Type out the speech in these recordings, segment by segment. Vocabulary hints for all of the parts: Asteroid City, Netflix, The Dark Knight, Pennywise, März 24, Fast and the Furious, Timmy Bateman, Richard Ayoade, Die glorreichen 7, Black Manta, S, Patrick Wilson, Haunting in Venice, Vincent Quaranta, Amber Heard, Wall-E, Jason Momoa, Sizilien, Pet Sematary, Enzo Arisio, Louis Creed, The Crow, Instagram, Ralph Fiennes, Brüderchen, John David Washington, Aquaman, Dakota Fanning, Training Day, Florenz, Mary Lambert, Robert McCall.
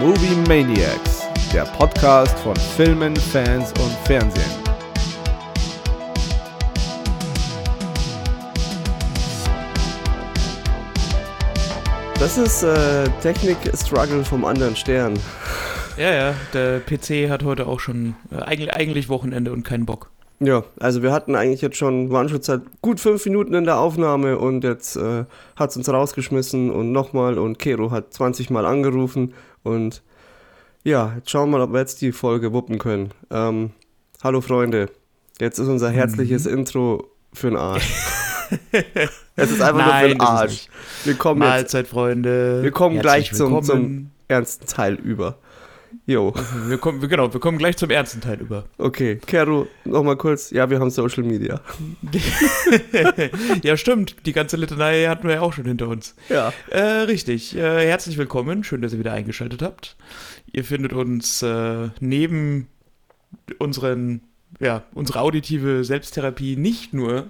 Movie Maniacs, der Podcast von Filmen, Fans und Fernsehen. Das ist Technik-Struggle vom anderen Stern. Ja, der PC hat heute auch schon eigentlich Wochenende und keinen Bock. Ja, also wir hatten eigentlich jetzt schon, waren schon seit gut 5 Minuten in der Aufnahme und jetzt hat es uns rausgeschmissen und nochmal und Kero hat 20 Mal angerufen und ja, jetzt schauen wir mal, ob wir jetzt die Folge wuppen können. Hallo Freunde, jetzt ist unser herzliches Intro für den Arsch. Es ist einfach nur für den Arsch. Wir kommen Mahlzeit, jetzt, Freunde. Wir kommen gleich zum ernsten Teil über. Jo. Wir kommen gleich zum ernsten Teil über. Okay, Kero, nochmal kurz. Ja, wir haben Social Media. Ja, stimmt. Die ganze Litanei hatten wir ja auch schon hinter uns. Ja. Richtig. Herzlich willkommen. Schön, dass ihr wieder eingeschaltet habt. Ihr findet uns neben unsere auditive Selbsttherapie nicht nur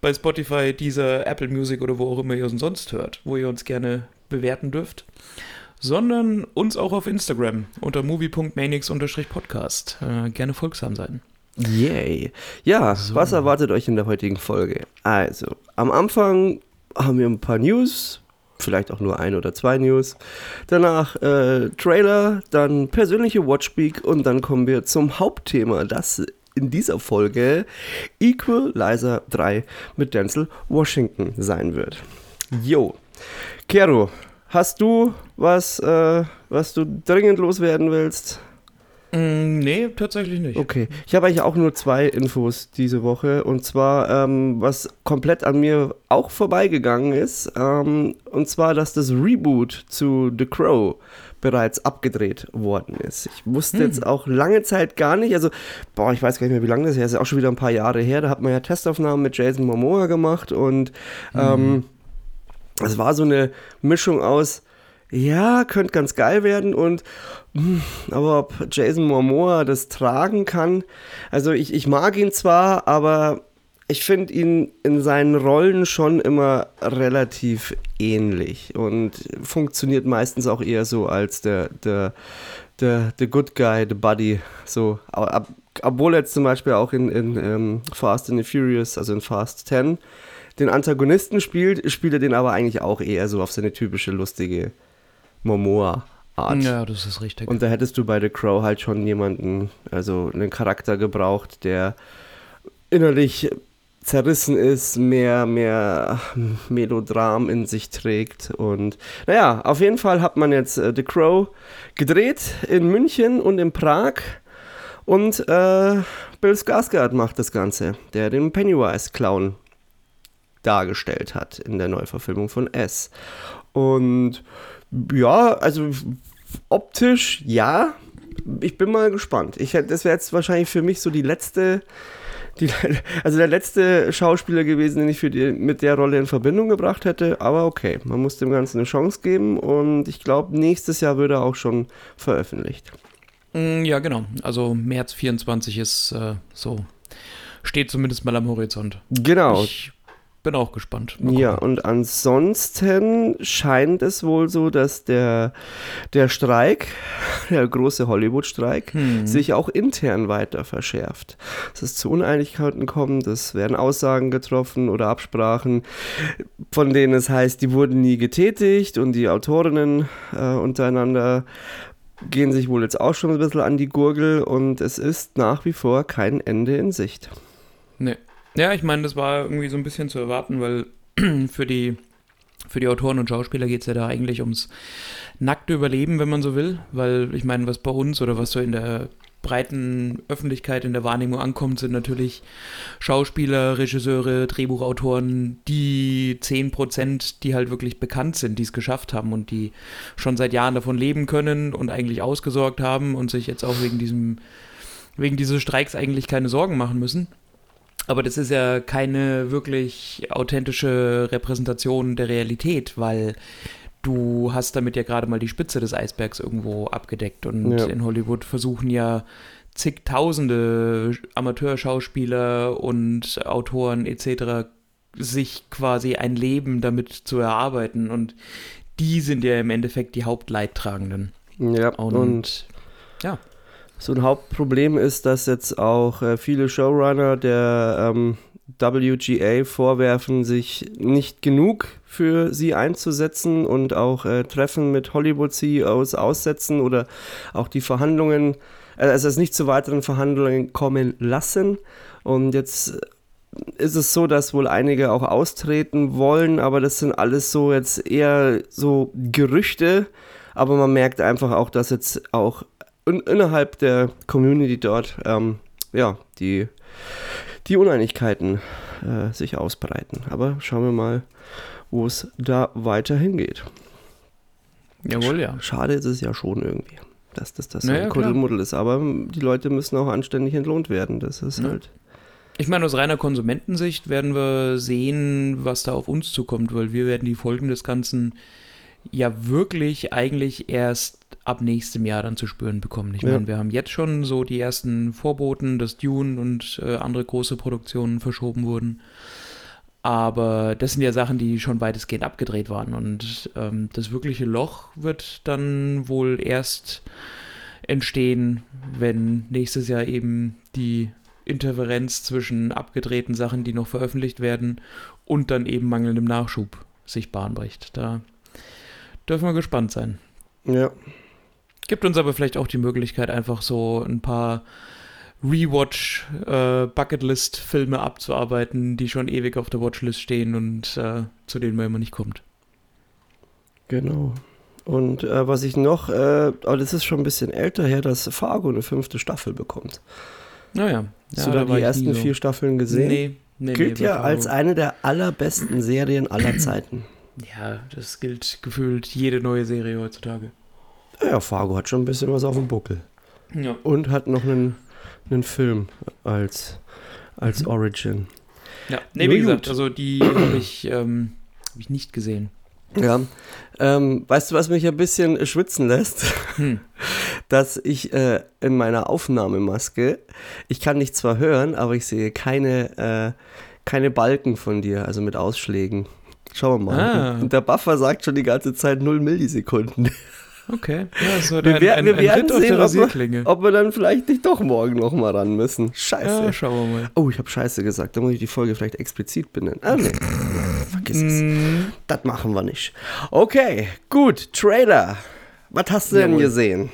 bei Spotify, Deezer, Apple Music oder wo auch immer ihr uns sonst hört, wo ihr uns gerne bewerten dürft, sondern uns auch auf Instagram unter movie.manix.podcast. Gerne folgsam sein. Yay. Ja, so. Was erwartet euch in der heutigen Folge? Also, am Anfang haben wir ein paar News, vielleicht auch nur 1 oder 2 News. Danach Trailer, dann persönliche Watchpeak und dann kommen wir zum Hauptthema, das in dieser Folge Equalizer 3 mit Denzel Washington sein wird. Jo. Kero, hast du was, was du dringend loswerden willst? Nee, tatsächlich nicht. Okay, ich habe eigentlich auch nur 2 Infos diese Woche. Und zwar, was komplett an mir auch vorbeigegangen ist. Und zwar, dass das Reboot zu The Crow bereits abgedreht worden ist. Ich wusste jetzt auch lange Zeit gar nicht, also ich weiß gar nicht mehr, wie lange das her ist. Ist ja auch schon wieder ein paar Jahre her. Da hat man ja Testaufnahmen mit Jason Momoa gemacht und es war so eine Mischung aus, ja, könnte ganz geil werden und aber ob Jason Momoa das tragen kann, also ich mag ihn zwar, aber ich finde ihn in seinen Rollen schon immer relativ ähnlich und funktioniert meistens auch eher so als der Good Guy, the Buddy, so, obwohl er jetzt zum Beispiel auch in Fast and the Furious, also in Fast 10, den Antagonisten spielt er den aber eigentlich auch eher so auf seine typische lustige Momoa-Art. Ja, das ist richtig. Und da hättest du bei The Crow halt schon jemanden, also einen Charakter gebraucht, der innerlich zerrissen ist, mehr Melodram in sich trägt. Und naja, auf jeden Fall hat man jetzt The Crow gedreht in München und in Prag. Und Bill Skarsgård macht das Ganze, der den Pennywise-Clown dargestellt hat in der Neuverfilmung von S. Und ja, also optisch, ja, ich bin mal gespannt. Das wäre jetzt wahrscheinlich für mich so der letzte Schauspieler gewesen, den ich mit der Rolle in Verbindung gebracht hätte. Aber okay, man muss dem Ganzen eine Chance geben und ich glaube, nächstes Jahr wird er auch schon veröffentlicht. Ja, genau. Also März 24 ist so, steht zumindest mal am Horizont. Genau. Ich bin auch gespannt. Ja, und ansonsten scheint es wohl so, dass der Streik, der große Hollywood-Streik, sich auch intern weiter verschärft. Dass es zu Uneinigkeiten kommt, es werden Aussagen getroffen oder Absprachen, von denen es heißt, die wurden nie getätigt und die Autorinnen untereinander gehen sich wohl jetzt auch schon ein bisschen an die Gurgel und es ist nach wie vor kein Ende in Sicht. Nee. Ja, ich meine, das war irgendwie so ein bisschen zu erwarten, weil für die Autoren und Schauspieler geht es ja da eigentlich ums nackte Überleben, wenn man so will. Weil ich meine, was bei uns oder was so in der breiten Öffentlichkeit in der Wahrnehmung ankommt, sind natürlich Schauspieler, Regisseure, Drehbuchautoren, die 10%, die halt wirklich bekannt sind, die es geschafft haben und die schon seit Jahren davon leben können und eigentlich ausgesorgt haben und sich jetzt auch wegen dieses Streiks eigentlich keine Sorgen machen müssen. Aber das ist ja keine wirklich authentische Repräsentation der Realität, weil du hast damit ja gerade mal die Spitze des Eisbergs irgendwo abgedeckt. Und in Hollywood versuchen ja zigtausende Amateurschauspieler und Autoren etc. sich quasi ein Leben damit zu erarbeiten. Und die sind ja im Endeffekt die Hauptleidtragenden. Ja, und ja. So ein Hauptproblem ist, dass jetzt auch viele Showrunner der WGA vorwerfen, sich nicht genug für sie einzusetzen und auch Treffen mit Hollywood-CEOs aussetzen oder auch die Verhandlungen, also es nicht zu weiteren Verhandlungen kommen lassen. Und jetzt ist es so, dass wohl einige auch austreten wollen, aber das sind alles so jetzt eher so Gerüchte, aber man merkt einfach auch, dass jetzt auch innerhalb der Community dort die Uneinigkeiten sich ausbreiten. Aber schauen wir mal, wo es da weiter hingeht. Jawohl, ja. Schade ist es ja schon irgendwie, dass das so ein Kuddelmuddel ist. Aber die Leute müssen auch anständig entlohnt werden. Das ist halt... Ich meine, aus reiner Konsumentensicht werden wir sehen, was da auf uns zukommt, weil wir werden die Folgen des Ganzen ja wirklich eigentlich erst ab nächstem Jahr dann zu spüren bekommen. Ich meine, wir haben jetzt schon so die ersten Vorboten, dass Dune und andere große Produktionen verschoben wurden. Aber das sind ja Sachen, die schon weitestgehend abgedreht waren. Und das wirkliche Loch wird dann wohl erst entstehen, wenn nächstes Jahr eben die Interferenz zwischen abgedrehten Sachen, die noch veröffentlicht werden, und dann eben mangelndem Nachschub sich Bahn bricht. Da dürfen wir gespannt sein. Ja. Gibt uns aber vielleicht auch die Möglichkeit, einfach so ein paar Rewatch-Bucketlist-Filme abzuarbeiten, die schon ewig auf der Watchlist stehen und zu denen man immer nicht kommt. Genau. Und was ich noch, aber das ist schon ein bisschen älter her, dass Fargo eine 5. Staffel bekommt. Naja. Hast du da die ersten 4 Staffeln gesehen? Nee. Gilt ja als eine der allerbesten Serien aller Zeiten. Ja, das gilt gefühlt jede neue Serie heutzutage. Ja, Fargo hat schon ein bisschen was auf dem Buckel. Ja. Und hat noch einen Film als Origin. Ja, wie gesagt, also die habe ich nicht gesehen. Ja, weißt du, was mich ein bisschen schwitzen lässt? Dass ich in meiner Aufnahmemaske, ich kann dich zwar hören, aber ich sehe keine Balken von dir, also mit Ausschlägen. Schauen wir mal. Und der Buffer sagt schon die ganze Zeit 0 Millisekunden. Okay. Ja, das wird wir werden sehen, ob wir dann vielleicht nicht doch morgen noch mal ran müssen. Scheiße. Ja, schauen wir mal. Oh, ich habe Scheiße gesagt. Da muss ich die Folge vielleicht explizit benennen. Ah, nee. Vergiss es. Das machen wir nicht. Okay, gut. Trailer. Was hast du denn gesehen?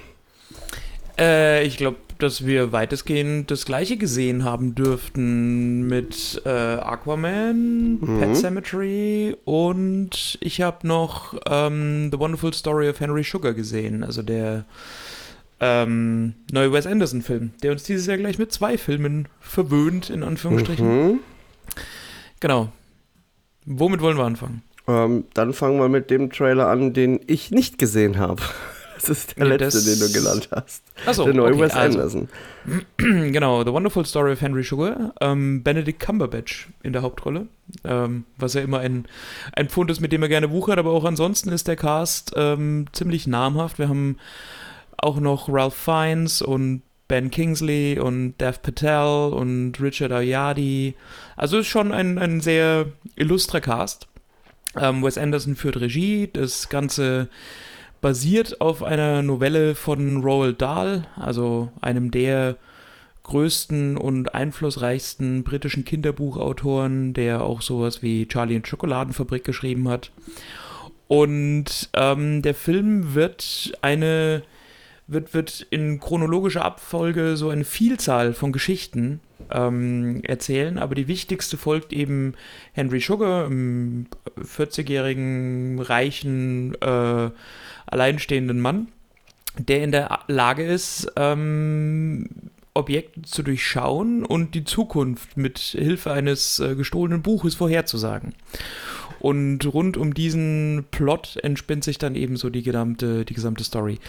Ich glaube, dass wir weitestgehend das Gleiche gesehen haben dürften mit Aquaman, Pet Sematary und ich habe noch The Wonderful Story of Henry Sugar gesehen, also der neue Wes Anderson Film, der uns dieses Jahr gleich mit 2 Filmen verwöhnt, in Anführungsstrichen. Genau. Womit wollen wir anfangen? Dann fangen wir mit dem Trailer an, den ich nicht gesehen habe. Das ist der letzte, den du genannt hast. Achso, der neue Wes Anderson. Also, genau, The Wonderful Story of Henry Sugar. Benedict Cumberbatch in der Hauptrolle, was ja immer ein Pfund ist, mit dem er gerne wuchert, aber auch ansonsten ist der Cast ziemlich namhaft. Wir haben auch noch Ralph Fiennes und Ben Kingsley und Dev Patel und Richard Ayoade. Also ist schon ein sehr illustrer Cast. Wes Anderson führt Regie, das Ganze basiert auf einer Novelle von Roald Dahl, also einem der größten und einflussreichsten britischen Kinderbuchautoren, der auch sowas wie Charlie und Schokoladenfabrik geschrieben hat. Und der Film wird in chronologischer Abfolge so eine Vielzahl von Geschichten erzählen, aber die wichtigste folgt eben Henry Sugar, einem 40-jährigen, reichen, alleinstehenden Mann, der in der Lage ist, Objekte zu durchschauen und die Zukunft mit Hilfe eines gestohlenen Buches vorherzusagen. Und rund um diesen Plot entspinnt sich dann eben so die gesamte Story.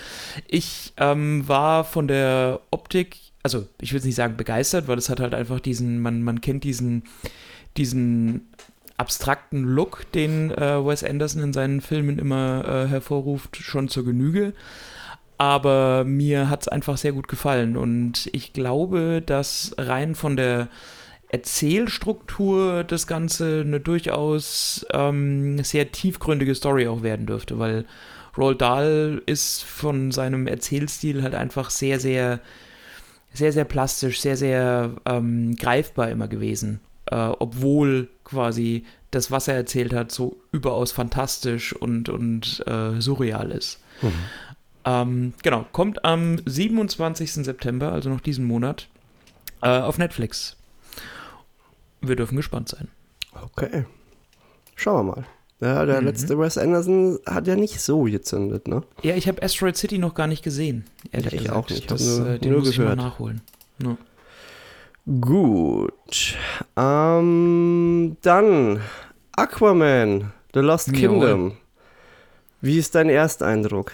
Ich war von der Optik, also ich will es nicht sagen begeistert, weil es hat halt einfach man kennt diesen abstrakten Look, den Wes Anderson in seinen Filmen immer hervorruft, schon zur Genüge. Aber mir hat es einfach sehr gut gefallen und ich glaube, dass rein von der Erzählstruktur das Ganze eine durchaus sehr tiefgründige Story auch werden dürfte, weil Roald Dahl ist von seinem Erzählstil halt einfach sehr, sehr, sehr, sehr plastisch, sehr, sehr greifbar immer gewesen, obwohl quasi das, was er erzählt hat, so überaus fantastisch und surreal ist. Mhm. Genau, kommt am 27. September, also noch diesen Monat, auf Netflix. Wir dürfen gespannt sein. Okay, schauen wir mal. Ja, der letzte Wes Anderson hat ja nicht so gezündet, ne? Ja, ich habe Asteroid City noch gar nicht gesehen, ehrlich gesagt. Ich auch nicht. Den muss ich mal nachholen. Ja. Gut. Dann Aquaman, The Lost Kingdom. Wie ist dein Ersteindruck?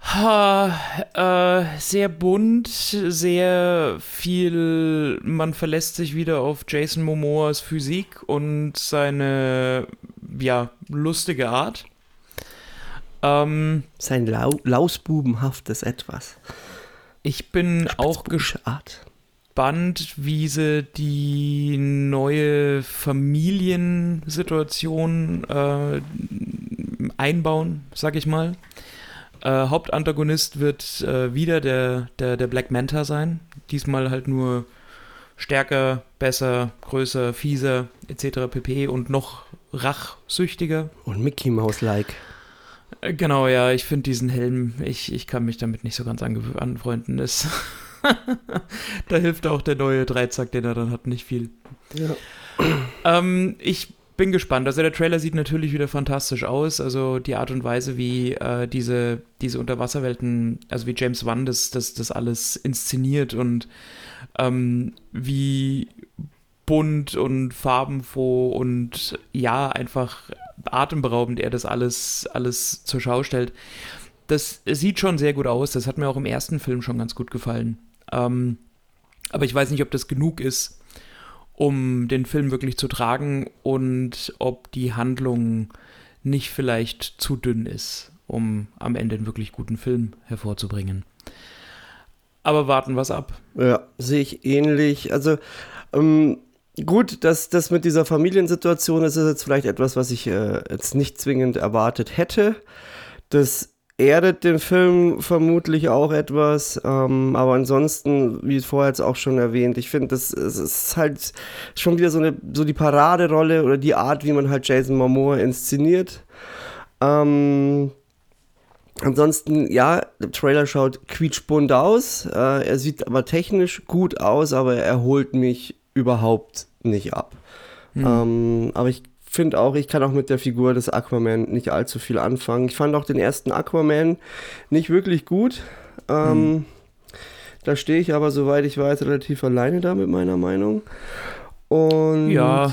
Sehr bunt, sehr viel, man verlässt sich wieder auf Jason Momoas Physik und seine, ja, lustige Art. Sein lausbubenhaftes Etwas. Ich bin auch gespannt, wie sie die neue Familiensituation einbauen, sag ich mal. Hauptantagonist wird wieder der Black Manta sein. Diesmal halt nur stärker, besser, größer, fieser etc. pp. Und noch rachsüchtiger. Und Mickey Mouse-like. Genau, ja. Ich finde diesen Helm, ich kann mich damit nicht so ganz anfreunden. Da hilft auch der neue Dreizack, den er dann hat, nicht viel. Ja. Ich bin gespannt. Also der Trailer sieht natürlich wieder fantastisch aus. Also die Art und Weise, wie diese Unterwasserwelten, also wie James Wan das alles inszeniert und wie bunt und farbenfroh und ja, einfach atemberaubend er das alles zur Schau stellt. Das sieht schon sehr gut aus. Das hat mir auch im ersten Film schon ganz gut gefallen. Aber ich weiß nicht, ob das genug ist, um den Film wirklich zu tragen und ob die Handlung nicht vielleicht zu dünn ist, um am Ende einen wirklich guten Film hervorzubringen. Aber warten wir es ab. Ja, sehe ich ähnlich. Also gut, das mit dieser Familiensituation, das ist jetzt vielleicht etwas, was ich jetzt nicht zwingend erwartet hätte. Das erdet den Film vermutlich auch etwas, aber ansonsten, wie vorher jetzt auch schon erwähnt, ich finde, das ist halt schon wieder so die Paraderolle oder die Art, wie man halt Jason Momoa inszeniert. Ansonsten, ja, der Trailer schaut quietschbunt aus, er sieht aber technisch gut aus, aber er holt mich überhaupt nicht ab. Aber ich kann auch mit der Figur des Aquaman nicht allzu viel anfangen. Ich fand auch den ersten Aquaman nicht wirklich gut. Da stehe ich aber, soweit ich weiß, relativ alleine da mit meiner Meinung. Und ja,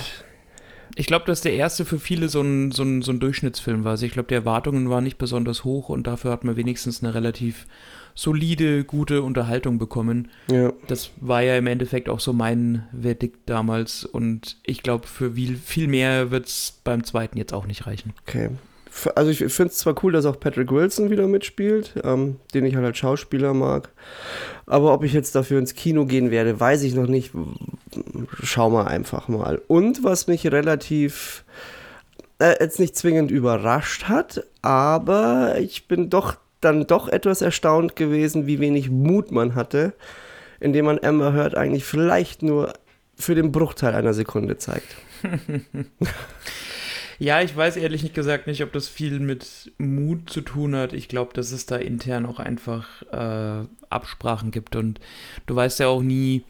ich glaube, dass der erste für viele so ein Durchschnittsfilm war. Also ich glaube, die Erwartungen waren nicht besonders hoch und dafür hat man wenigstens eine relativ solide, gute Unterhaltung bekommen. Ja. Das war ja im Endeffekt auch so mein Verdikt damals und ich glaube, für viel mehr wird es beim zweiten jetzt auch nicht reichen. Okay. Also ich finde es zwar cool, dass auch Patrick Wilson wieder mitspielt, den ich halt als Schauspieler mag, aber ob ich jetzt dafür ins Kino gehen werde, weiß ich noch nicht. Schau mal einfach mal. Und was mich relativ jetzt nicht zwingend überrascht hat, aber ich bin dann doch etwas erstaunt gewesen, wie wenig Mut man hatte, indem man Amber Heard eigentlich vielleicht nur für den Bruchteil einer Sekunde zeigt. Ja, ich weiß ehrlich gesagt nicht, ob das viel mit Mut zu tun hat. Ich glaube, dass es da intern auch einfach Absprachen gibt und du weißt ja auch nie,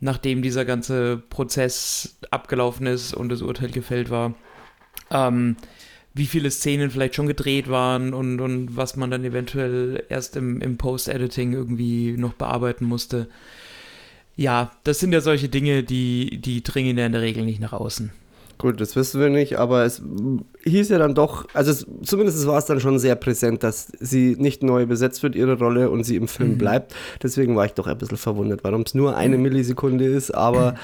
nachdem dieser ganze Prozess abgelaufen ist und das Urteil gefällt war, wie viele Szenen vielleicht schon gedreht waren und was man dann eventuell erst im Post-Editing irgendwie noch bearbeiten musste. Ja, das sind ja solche Dinge, die dringen ja in der Regel nicht nach außen. Gut, das wissen wir nicht, aber es hieß ja dann doch, also zumindest war es dann schon sehr präsent, dass sie nicht neu besetzt wird, ihre Rolle, und sie im Film bleibt. Deswegen war ich doch ein bisschen verwundert, warum es nur eine Millisekunde ist, aber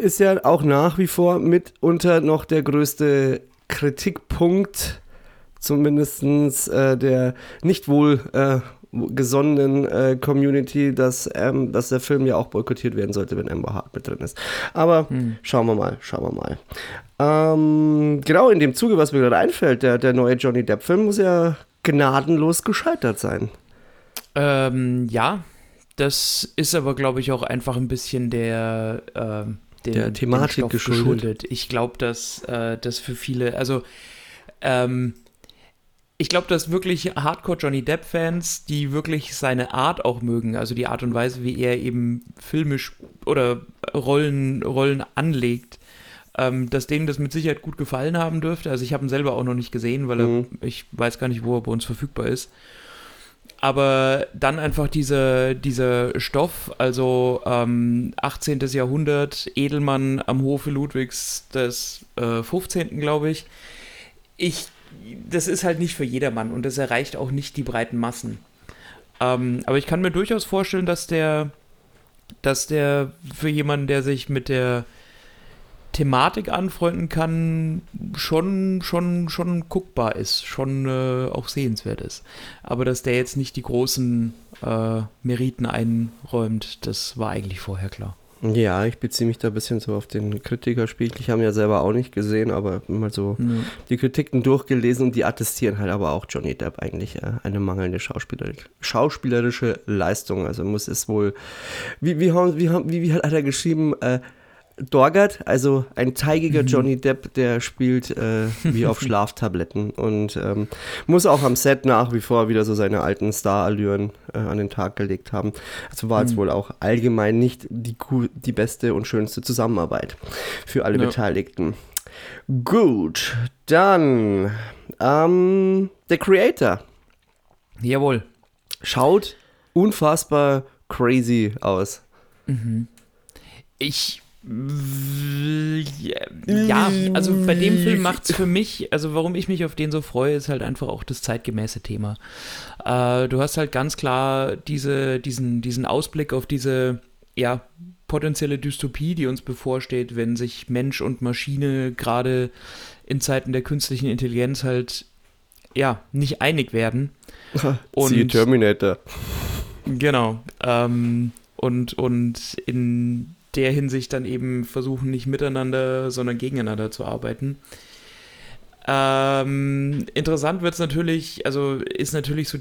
ist ja auch nach wie vor mitunter noch der größte Kritikpunkt, zumindest der nicht wohl gesonnenen Community, dass der Film ja auch boykottiert werden sollte, wenn Amber Heard mit drin ist. Aber schauen wir mal. Genau in dem Zuge, was mir gerade einfällt, der neue Johnny Depp-Film muss ja gnadenlos gescheitert sein. Ja, das ist aber, glaube ich, auch einfach ein bisschen der Thematik geschuldet. Ich glaube, dass das für viele, also ich glaube, dass wirklich Hardcore-Johnny-Depp-Fans, die wirklich seine Art auch mögen, also die Art und Weise, wie er eben filmisch oder Rollen anlegt, dass denen das mit Sicherheit gut gefallen haben dürfte. Also ich habe ihn selber auch noch nicht gesehen, weil ich weiß gar nicht, wo er bei uns verfügbar ist. Aber dann einfach dieser Stoff, also 18. Jahrhundert, Edelmann am Hofe Ludwigs des 15., glaube ich. Das ist halt nicht für jedermann und das erreicht auch nicht die breiten Massen. Aber ich kann mir durchaus vorstellen, dass der für jemanden, der sich mit der Thematik anfreunden kann, schon guckbar ist, schon auch sehenswert ist. Aber dass der jetzt nicht die großen Meriten einräumt, das war eigentlich vorher klar. Ja, ich beziehe mich da ein bisschen so auf den Kritikerspiegel. Ich habe ihn ja selber auch nicht gesehen, aber mal so die Kritiken durchgelesen und die attestieren halt aber auch Johnny Depp eigentlich eine mangelnde schauspielerische Leistung. Also muss es wohl, wie hat er geschrieben, Dorgard, also ein teigiger Johnny Depp, der spielt wie auf Schlaftabletten und muss auch am Set nach wie vor wieder so seine alten Star-Allüren an den Tag gelegt haben. Also war es wohl auch allgemein nicht die beste und schönste Zusammenarbeit für alle Beteiligten. Gut, dann The Creator. Jawohl. Schaut unfassbar crazy aus. Mhm. Ja, also bei dem Film macht's für mich, also warum ich mich auf den so freue, ist halt einfach auch das zeitgemäße Thema. Du hast halt ganz klar diesen Ausblick auf diese, ja, potenzielle Dystopie, die uns bevorsteht, wenn sich Mensch und Maschine gerade in Zeiten der künstlichen Intelligenz halt, ja, nicht einig werden. Sie Terminator. Genau. Und in der Hinsicht dann eben versuchen, nicht miteinander, sondern gegeneinander zu arbeiten. Interessant wird es natürlich, also ist natürlich so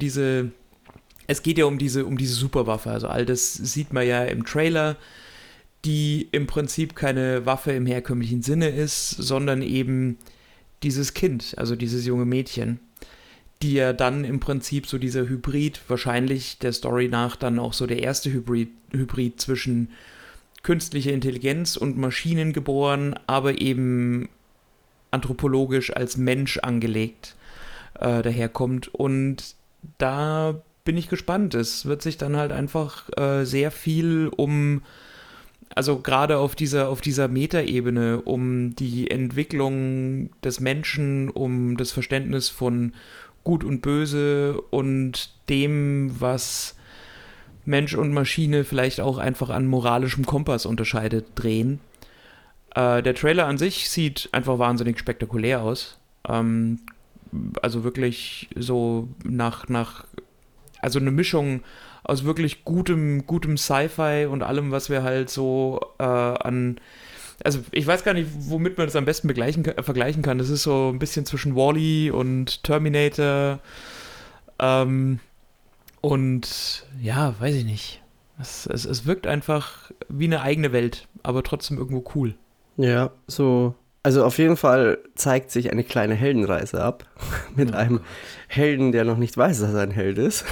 es geht ja um diese Superwaffe, also all das sieht man ja im Trailer, die im Prinzip keine Waffe im herkömmlichen Sinne ist, sondern eben dieses Kind, also dieses junge Mädchen, die ja dann im Prinzip so dieser Hybrid, wahrscheinlich der Story nach dann auch so der erste Hybrid zwischen künstliche Intelligenz und Maschinen geboren, aber eben anthropologisch als Mensch angelegt daherkommt. Und da bin ich gespannt. Es wird sich dann halt einfach sehr viel also gerade auf dieser Metaebene, um die Entwicklung des Menschen, um das Verständnis von Gut und Böse und dem, was Mensch und Maschine vielleicht auch einfach an moralischem Kompass unterscheidet, drehen. Der Trailer an sich sieht einfach wahnsinnig spektakulär aus. Also wirklich so also eine Mischung aus wirklich gutem Sci-Fi und allem, was wir halt so also ich weiß gar nicht, womit man das am besten vergleichen kann. Das ist so ein bisschen zwischen Wall-E und Terminator, und ja, weiß ich nicht. Es wirkt einfach wie eine eigene Welt, aber trotzdem irgendwo cool. Ja, so. Also auf jeden Fall zeigt sich eine kleine Heldenreise ab. Mit einem Helden, der noch nicht weiß, dass er ein Held ist.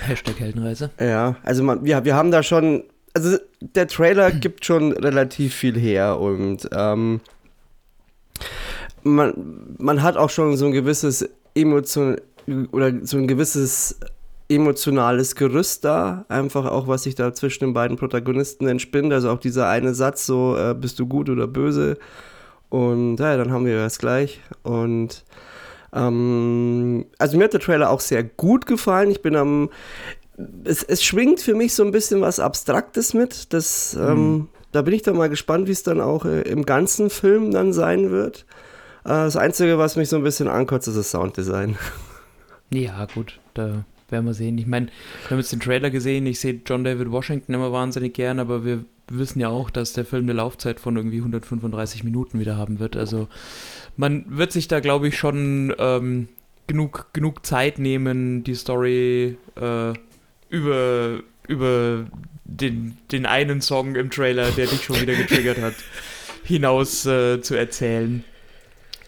Hashtag Heldenreise. Ja, also wir haben da schon. Also der Trailer gibt schon relativ viel her und man hat auch schon so ein gewisses emotionales Gerüst da, einfach auch, was sich da zwischen den beiden Protagonisten entspinnt, also auch dieser eine Satz, so, bist du gut oder böse? Und ja, dann haben wir das gleich. Und also mir hat der Trailer auch sehr gut gefallen. Es schwingt für mich so ein bisschen was Abstraktes mit, da bin ich dann mal gespannt, wie es dann auch im ganzen Film dann sein wird. Das Einzige, was mich so ein bisschen ankotzt, ist das Sounddesign. Ja, gut, da werden wir sehen. Ich meine, wir haben jetzt den Trailer gesehen, ich sehe John David Washington immer wahnsinnig gern, aber wir wissen ja auch, dass der Film eine Laufzeit von irgendwie 135 Minuten wieder haben wird. Also man wird sich da, glaube ich, schon genug Zeit nehmen, die Story über den einen Song im Trailer, der dich schon wieder getriggert hat, hinaus zu erzählen.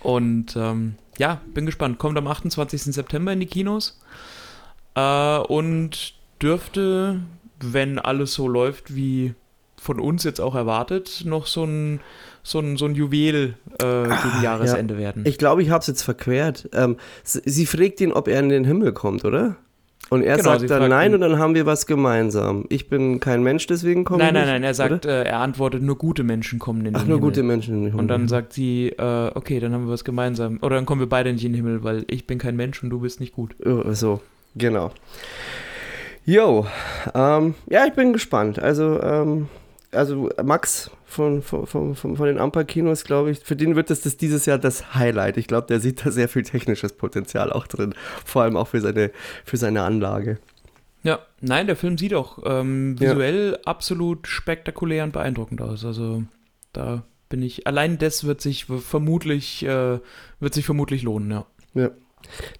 Und ja, bin gespannt. Kommt am 28. September in die Kinos und dürfte, wenn alles so läuft, wie von uns jetzt auch erwartet, noch so ein Juwel gegen Jahresende werden. Ich glaube, ich habe es jetzt verquert. Sie fragt ihn, ob er in den Himmel kommt, oder? Und er sagt dann nein, und dann haben wir was gemeinsam. Ich bin kein Mensch, deswegen komme ich nicht. Nein, er sagt, er antwortet, nur gute Menschen kommen in den Himmel. Ach, nur gute Menschen in den Himmel. Und dann sagt sie, okay, dann haben wir was gemeinsam. Oder dann kommen wir beide nicht in den Himmel, weil ich bin kein Mensch und du bist nicht gut. So, genau. Jo, ja, ich bin gespannt. Also Max von den Amper-Kinos, glaube ich, für den wird das dieses Jahr das Highlight. Ich glaube, der sieht da sehr viel technisches Potenzial auch drin, vor allem auch für seine Anlage. Ja, nein, der Film sieht auch visuell absolut spektakulär und beeindruckend aus. Also da bin ich, allein das wird sich vermutlich lohnen, ja.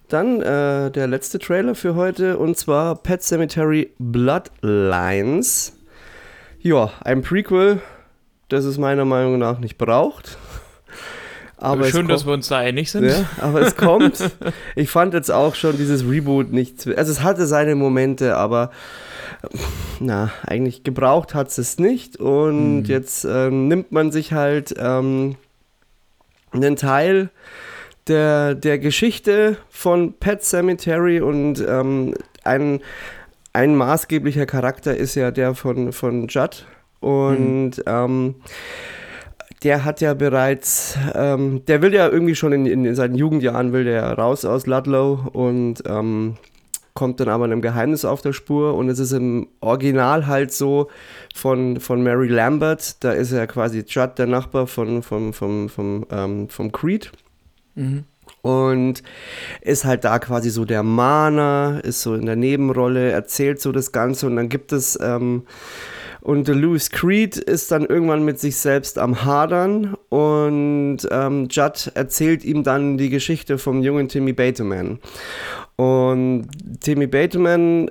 Dann der letzte Trailer für heute, und zwar Pet Sematary Bloodlines. Ja, ein Prequel, das es meiner Meinung nach nicht braucht. Aber schön, dass wir uns da einig sind. Ja, aber es kommt. Ich fand jetzt auch schon dieses Reboot nicht. Also es hatte seine Momente, aber eigentlich gebraucht hat es nicht. Und jetzt nimmt man sich halt einen Teil der Geschichte von Pet Sematary, und ein maßgeblicher Charakter ist ja der von Judd, und der hat ja bereits, der will ja irgendwie schon in seinen Jugendjahren will der raus aus Ludlow, und kommt dann aber einem Geheimnis auf der Spur, und es ist im Original halt so von Mary Lambert, da ist ja quasi Judd der Nachbar vom Creed. Mhm. Und ist halt da quasi so der Mahner, ist so in der Nebenrolle, erzählt so das Ganze, und dann gibt es, und Louis Creed ist dann irgendwann mit sich selbst am Hadern, und Judd erzählt ihm dann die Geschichte vom jungen Timmy Bateman. Und Timmy Bateman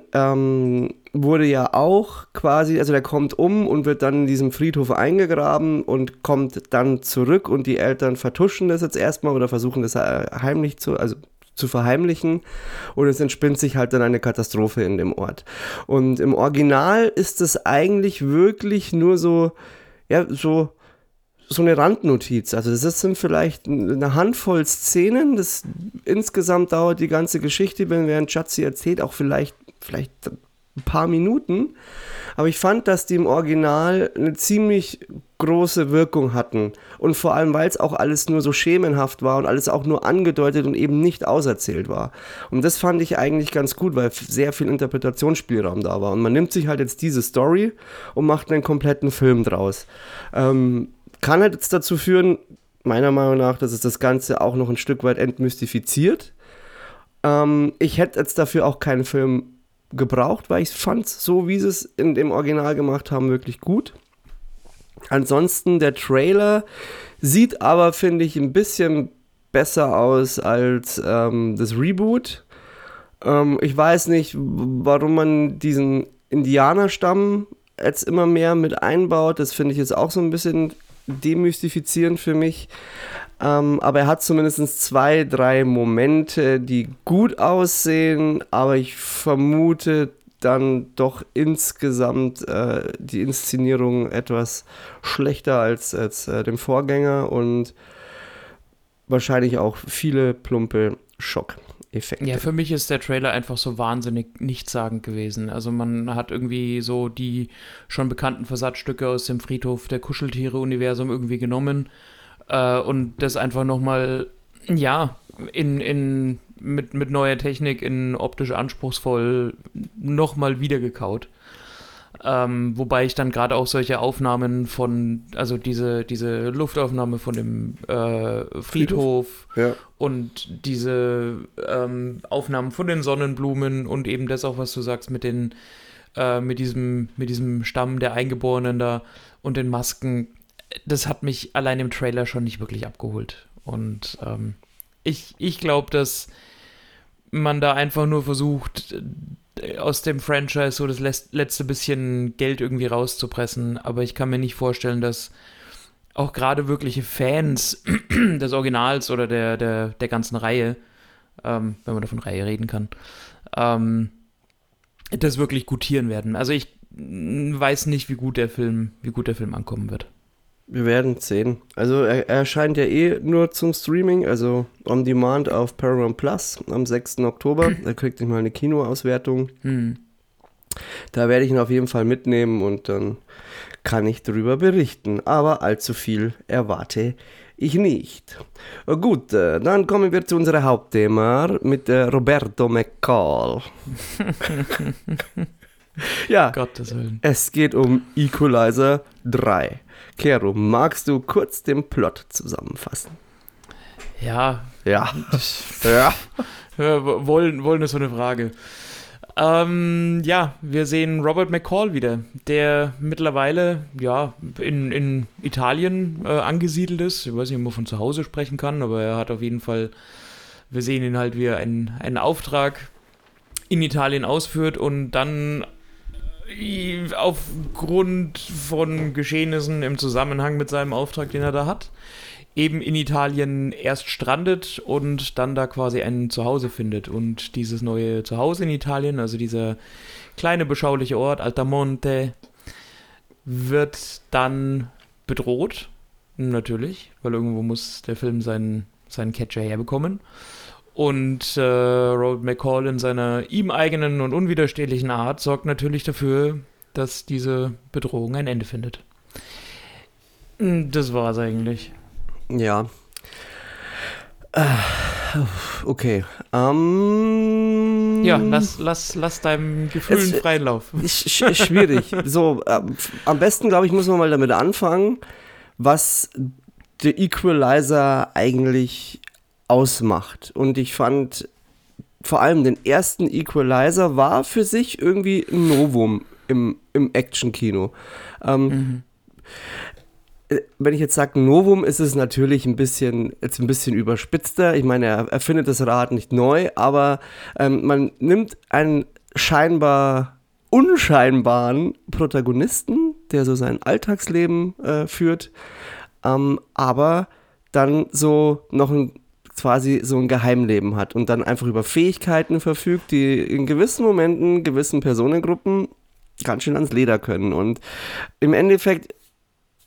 wurde ja auch quasi, also der kommt um und wird dann in diesem Friedhof eingegraben und kommt dann zurück, und die Eltern vertuschen das jetzt erstmal oder versuchen das heimlich zu verheimlichen, und es entspinnt sich halt dann eine Katastrophe in dem Ort. Und im Original ist es eigentlich wirklich nur so eine Randnotiz. Also das sind vielleicht eine Handvoll Szenen, das insgesamt dauert die ganze Geschichte, während Judd sie erzählt, auch vielleicht ein paar Minuten, aber ich fand, dass die im Original eine ziemlich große Wirkung hatten, und vor allem, weil es auch alles nur so schemenhaft war und alles auch nur angedeutet und eben nicht auserzählt war, und das fand ich eigentlich ganz gut, weil sehr viel Interpretationsspielraum da war, und man nimmt sich halt jetzt diese Story und macht einen kompletten Film draus. Kann halt jetzt dazu führen, meiner Meinung nach, dass es das Ganze auch noch ein Stück weit entmystifiziert. Ich hätte jetzt dafür auch keinen Film gebraucht, weil ich fand es so, wie sie es in dem Original gemacht haben, wirklich gut. Ansonsten, der Trailer sieht aber, finde ich, ein bisschen besser aus als das Reboot. Ich weiß nicht, warum man diesen Indianerstamm jetzt immer mehr mit einbaut. Das finde ich jetzt auch so ein bisschen demystifizierend für mich. Aber er hat zumindest 2-3 Momente, die gut aussehen, aber ich vermute dann doch insgesamt die Inszenierung etwas schlechter als dem Vorgänger, und wahrscheinlich auch viele plumpe Schockeffekte. Ja, für mich ist der Trailer einfach so wahnsinnig nichtssagend gewesen. Also man hat irgendwie so die schon bekannten Versatzstücke aus dem Friedhof der Kuscheltiere-Universum irgendwie genommen, und das einfach nochmal, ja, mit neuer Technik in optisch anspruchsvoll nochmal wiedergekaut. Wobei ich dann gerade auch solche Aufnahmen von, also diese Luftaufnahme von dem Friedhof ja. und diese Aufnahmen von den Sonnenblumen und eben das auch, was du sagst, mit den mit diesem Stamm der Eingeborenen da und den Masken, das hat mich allein im Trailer schon nicht wirklich abgeholt. Und ich glaube, dass man da einfach nur versucht, aus dem Franchise so das letzte bisschen Geld irgendwie rauszupressen. Aber ich kann mir nicht vorstellen, dass auch gerade wirkliche Fans des Originals oder der ganzen Reihe, wenn man da von Reihe reden kann, das wirklich gutieren werden. Also ich weiß nicht, wie gut der Film ankommen wird. Wir werden es sehen. Also er erscheint ja eh nur zum Streaming, also on demand auf Paramount Plus am 6. Oktober. Da kriegt ich mal eine Kinoauswertung. Hm. Da werde ich ihn auf jeden Fall mitnehmen und dann kann ich darüber berichten. Aber allzu viel erwarte ich nicht. Gut, dann kommen wir zu unserem Hauptthema mit Roberto McCall. Ja, Gottes Willen. Es geht um Equalizer 3. Kero, magst du kurz den Plot zusammenfassen? Ja. Wollen ist so eine Frage. Ja, wir sehen Robert McCall wieder, der mittlerweile ja in Italien angesiedelt ist. Ich weiß nicht, ob man von zu Hause sprechen kann, aber er hat auf jeden Fall, wir sehen ihn halt, wie er einen Auftrag in Italien ausführt und dann aufgrund von Geschehnissen im Zusammenhang mit seinem Auftrag, den er da hat, eben in Italien erst strandet und dann da quasi ein Zuhause findet. Und dieses neue Zuhause in Italien, also dieser kleine beschauliche Ort Altamonte, wird dann bedroht, natürlich, weil irgendwo muss der Film seinen Catcher herbekommen. Und Robert McCall in seiner ihm eigenen und unwiderstehlichen Art sorgt natürlich dafür, dass diese Bedrohung ein Ende findet. Das war's eigentlich. Ja. Okay. Ja, lass deinem Gefühl freien Lauf. Schwierig. So, am besten, glaube ich, muss man mal damit anfangen, was The Equalizer eigentlich ausmacht. Und ich fand vor allem den ersten Equalizer war für sich irgendwie ein Novum im Action-Kino. Wenn ich jetzt sage Novum, ist es natürlich ein bisschen überspitzter. Ich meine, er erfindet das Rad nicht neu, aber man nimmt einen scheinbar unscheinbaren Protagonisten, der so sein Alltagsleben führt, aber dann so noch quasi so ein Geheimleben hat und dann einfach über Fähigkeiten verfügt, die in gewissen Momenten, gewissen Personengruppen ganz schön ans Leder können. Und im Endeffekt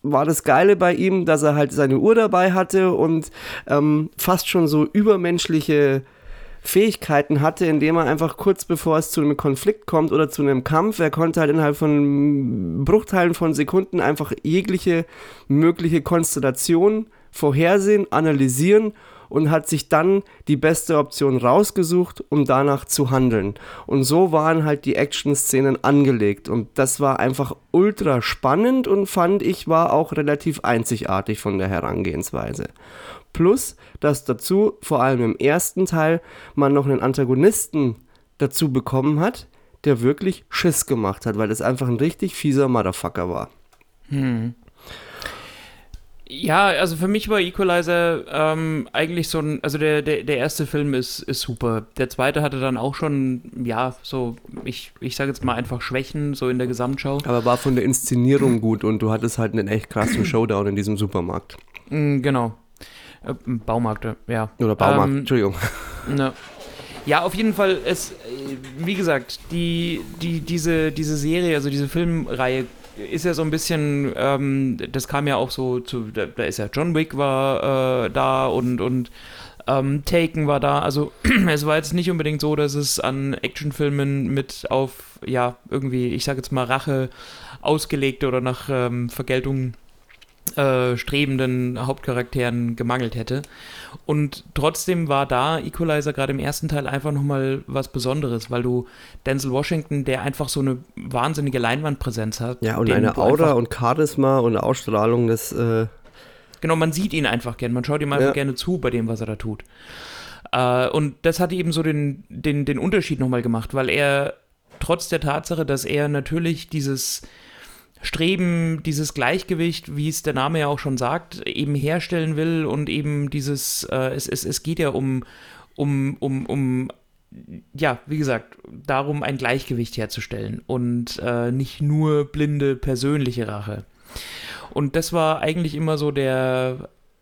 war das Geile bei ihm, dass er halt seine Uhr dabei hatte und fast schon so übermenschliche Fähigkeiten hatte, indem er einfach kurz bevor es zu einem Konflikt kommt oder zu einem Kampf, er konnte halt innerhalb von Bruchteilen von Sekunden einfach jegliche mögliche Konstellation vorhersehen, analysieren und hat sich dann die beste Option rausgesucht, um danach zu handeln. Und so waren halt die Action-Szenen angelegt. Und das war einfach ultra spannend und fand ich, war auch relativ einzigartig von der Herangehensweise. Plus, dass dazu, vor allem im ersten Teil, man noch einen Antagonisten dazu bekommen hat, der wirklich Schiss gemacht hat, weil das einfach ein richtig fieser Motherfucker war. Ja, also für mich war Equalizer eigentlich so ein, also der erste Film ist super. Der zweite hatte dann auch schon, ja, so, ich sage jetzt mal einfach Schwächen, so in der Gesamtschau. Aber war von der Inszenierung gut und du hattest halt einen echt krassen Showdown in diesem Supermarkt. Genau. Baumarkt, ja. Oder Baumarkt, Entschuldigung. Ne. Ja, auf jeden Fall, wie gesagt, diese Serie, also diese Filmreihe, ist ja so ein bisschen, das kam ja auch so zu, da ist ja John Wick war da und Taken war da, also es war jetzt nicht unbedingt so, dass es an Actionfilmen mit auf, ja, irgendwie, ich sag jetzt mal Rache ausgelegte oder nach Vergeltung strebenden Hauptcharakteren gemangelt hätte. Und trotzdem war da Equalizer gerade im ersten Teil einfach nochmal was Besonderes, weil du Denzel Washington, der einfach so eine wahnsinnige Leinwandpräsenz hat. Ja, und eine Aura und Charisma und Ausstrahlung des... Genau, man sieht ihn einfach gern, man schaut ihm einfach gerne zu bei dem, was er da tut. Und das hat eben so den Unterschied nochmal gemacht, weil er trotz der Tatsache, dass er natürlich dieses... Streben, dieses Gleichgewicht, wie es der Name ja auch schon sagt, eben herstellen will und eben dieses, es geht ja um, wie gesagt, darum, ein Gleichgewicht herzustellen und nicht nur blinde persönliche Rache. Und das war eigentlich immer so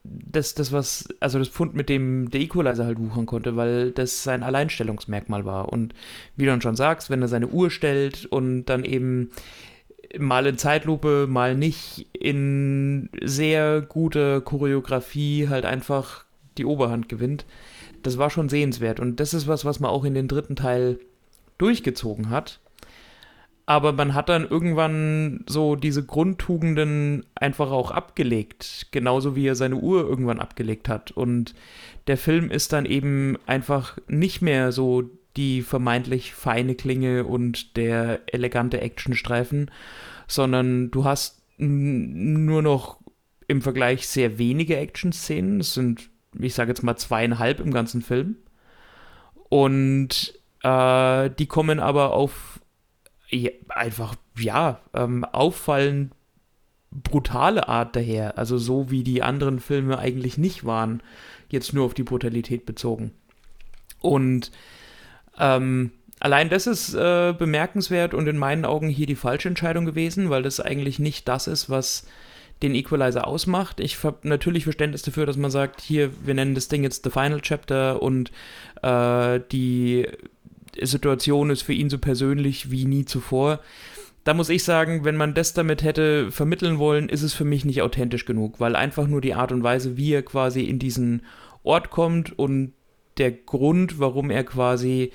das Pfund, mit dem der Equalizer halt wuchern konnte, weil das sein Alleinstellungsmerkmal war. Und wie du dann schon sagst, wenn er seine Uhr stellt und dann eben mal in Zeitlupe, mal nicht, in sehr guter Choreografie halt einfach die Oberhand gewinnt. Das war schon sehenswert. Und das ist was man auch in den dritten Teil durchgezogen hat. Aber man hat dann irgendwann so diese Grundtugenden einfach auch abgelegt. Genauso wie er seine Uhr irgendwann abgelegt hat. Und der Film ist dann eben einfach nicht mehr so die vermeintlich feine Klinge und der elegante Actionstreifen, sondern du hast nur noch im Vergleich sehr wenige Action-Szenen. Es sind, ich sage jetzt mal, 2,5 im ganzen Film. Und die kommen aber auf auffallend brutale Art daher. Also so wie die anderen Filme eigentlich nicht waren, jetzt nur auf die Brutalität bezogen. Und allein das ist bemerkenswert und in meinen Augen hier die falsche Entscheidung gewesen, weil das eigentlich nicht das ist, was den Equalizer ausmacht. Ich habe natürlich Verständnis dafür, dass man sagt, hier, wir nennen das Ding jetzt The Final Chapter und die Situation ist für ihn so persönlich wie nie zuvor. Da muss ich sagen, wenn man das damit hätte vermitteln wollen, ist es für mich nicht authentisch genug, weil einfach nur die Art und Weise, wie er quasi in diesen Ort kommt und der Grund, warum er quasi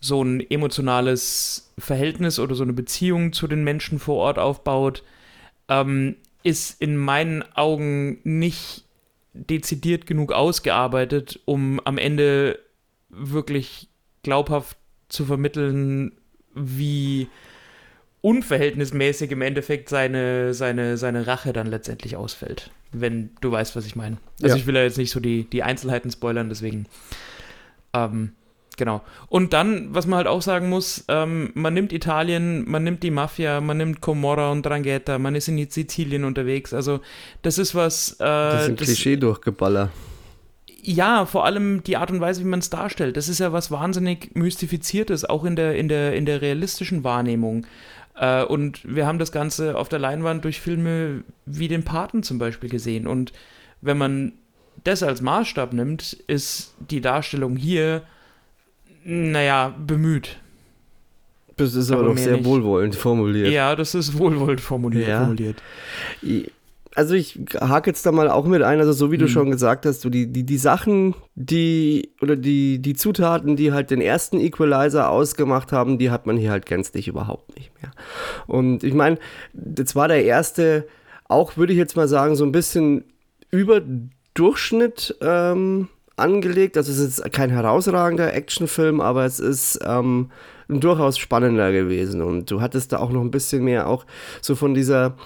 so ein emotionales Verhältnis oder so eine Beziehung zu den Menschen vor Ort aufbaut, ist in meinen Augen nicht dezidiert genug ausgearbeitet, um am Ende wirklich glaubhaft zu vermitteln, wie unverhältnismäßig im Endeffekt seine Rache dann letztendlich ausfällt, wenn du weißt, was ich meine. Also ich will ja jetzt nicht so die Einzelheiten spoilern, deswegen. Genau. Und dann, was man halt auch sagen muss, man nimmt Italien, man nimmt die Mafia, man nimmt Camorra und 'Ndrangheta, man ist in Sizilien unterwegs. Also das ist was... das ist ein Klischee durchgeballer. Ja, vor allem die Art und Weise, wie man es darstellt. Das ist ja was wahnsinnig Mystifiziertes, auch in der realistischen Wahrnehmung. Und wir haben das Ganze auf der Leinwand durch Filme wie den Paten zum Beispiel gesehen. Und wenn man das als Maßstab nimmt, ist die Darstellung hier, bemüht. Das ist aber doch sehr wohlwollend formuliert. Ja, das ist wohlwollend formuliert. Also ich hake jetzt da mal auch mit ein, also so wie du schon gesagt hast, so die Sachen, die Zutaten, die halt den ersten Equalizer ausgemacht haben, die hat man hier halt gänzlich überhaupt nicht mehr. Und ich meine, das war der erste, auch würde ich jetzt mal sagen, so ein bisschen über Durchschnitt angelegt. Also es ist kein herausragender Actionfilm, aber es ist durchaus spannender gewesen. Und du hattest da auch noch ein bisschen mehr auch so von dieser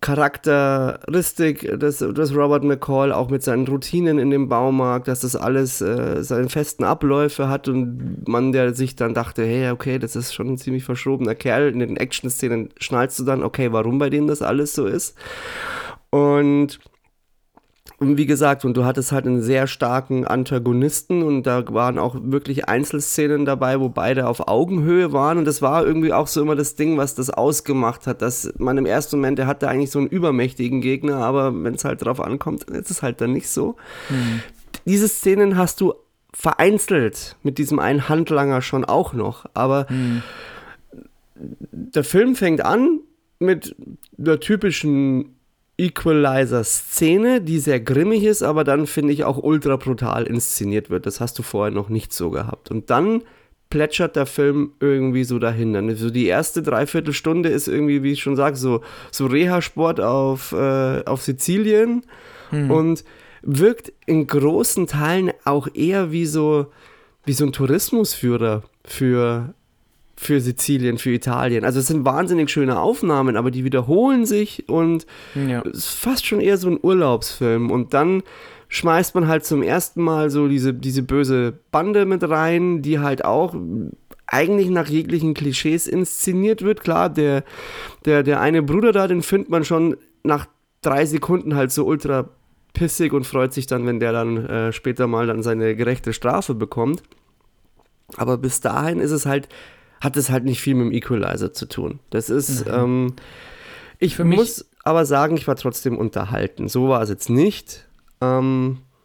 Charakteristik, dass Robert McCall auch mit seinen Routinen in dem Baumarkt, dass das alles seine festen Abläufe hat und man, der sich dann dachte, hey, okay, das ist schon ein ziemlich verschobener Kerl, in den Action-Szenen schnallst du dann, okay, warum bei dem das alles so ist. Und wie gesagt, und du hattest halt einen sehr starken Antagonisten und da waren auch wirklich Einzelszenen dabei, wo beide auf Augenhöhe waren und das war irgendwie auch so immer das Ding, was das ausgemacht hat, dass man im ersten Moment, der hatte eigentlich so einen übermächtigen Gegner, aber wenn es halt drauf ankommt, ist es halt dann nicht so. Mhm. Diese Szenen hast du vereinzelt mit diesem einen Handlanger schon auch noch, aber der Film fängt an mit der typischen Equalizer-Szene, die sehr grimmig ist, aber dann finde ich auch ultra brutal inszeniert wird. Das hast du vorher noch nicht so gehabt. Und dann plätschert der Film irgendwie so dahin. Also die erste Dreiviertelstunde ist irgendwie, wie ich schon sage, so Reha-Sport auf Sizilien und wirkt in großen Teilen auch eher wie so ein Tourismusführer für Sizilien, für Italien. Also es sind wahnsinnig schöne Aufnahmen, aber die wiederholen sich und es ist fast schon eher so ein Urlaubsfilm. Und dann schmeißt man halt zum ersten Mal so diese böse Bande mit rein, die halt auch eigentlich nach jeglichen Klischees inszeniert wird. Klar, der eine Bruder da, den findet man schon nach 3 Sekunden halt so ultra pissig und freut sich dann, wenn der dann später mal dann seine gerechte Strafe bekommt. Aber bis dahin hat es halt nicht viel mit dem Equalizer zu tun. Das ist, ich muss aber sagen, ich war trotzdem unterhalten. So war es jetzt nicht. Aber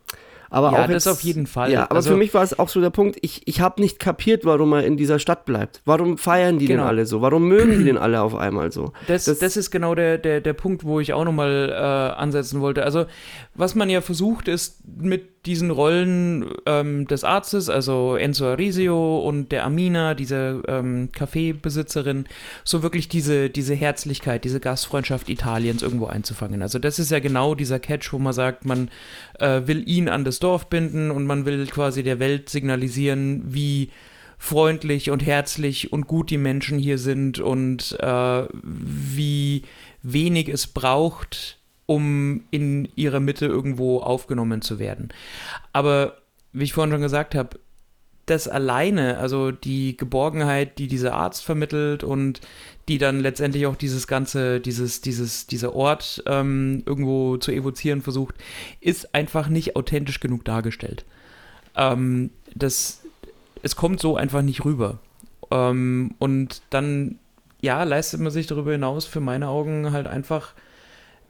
ja, auch das jetzt, auf jeden Fall. Ja, aber also, für mich war es auch so der Punkt, ich habe nicht kapiert, warum er in dieser Stadt bleibt. Warum feiern die denn alle so? Warum mögen die denn alle auf einmal so? Das ist genau der Punkt, wo ich auch nochmal ansetzen wollte. Also, was man ja versucht, ist mit diesen Rollen des Arztes, also Enzo Arisio und der Amina, diese Cafébesitzerin, so wirklich diese Herzlichkeit, diese Gastfreundschaft Italiens irgendwo einzufangen. Also das ist ja genau dieser Catch, wo man sagt, man will ihn an das Dorf binden und man will quasi der Welt signalisieren, wie freundlich und herzlich und gut die Menschen hier sind und wie wenig es braucht, um in ihrer Mitte irgendwo aufgenommen zu werden. Aber wie ich vorhin schon gesagt habe, das alleine, also die Geborgenheit, die dieser Arzt vermittelt und die dann letztendlich auch dieses ganze, dieser Ort irgendwo zu evozieren versucht, ist einfach nicht authentisch genug dargestellt. Es kommt so einfach nicht rüber. Und dann, ja, leistet man sich darüber hinaus für meine Augen halt einfach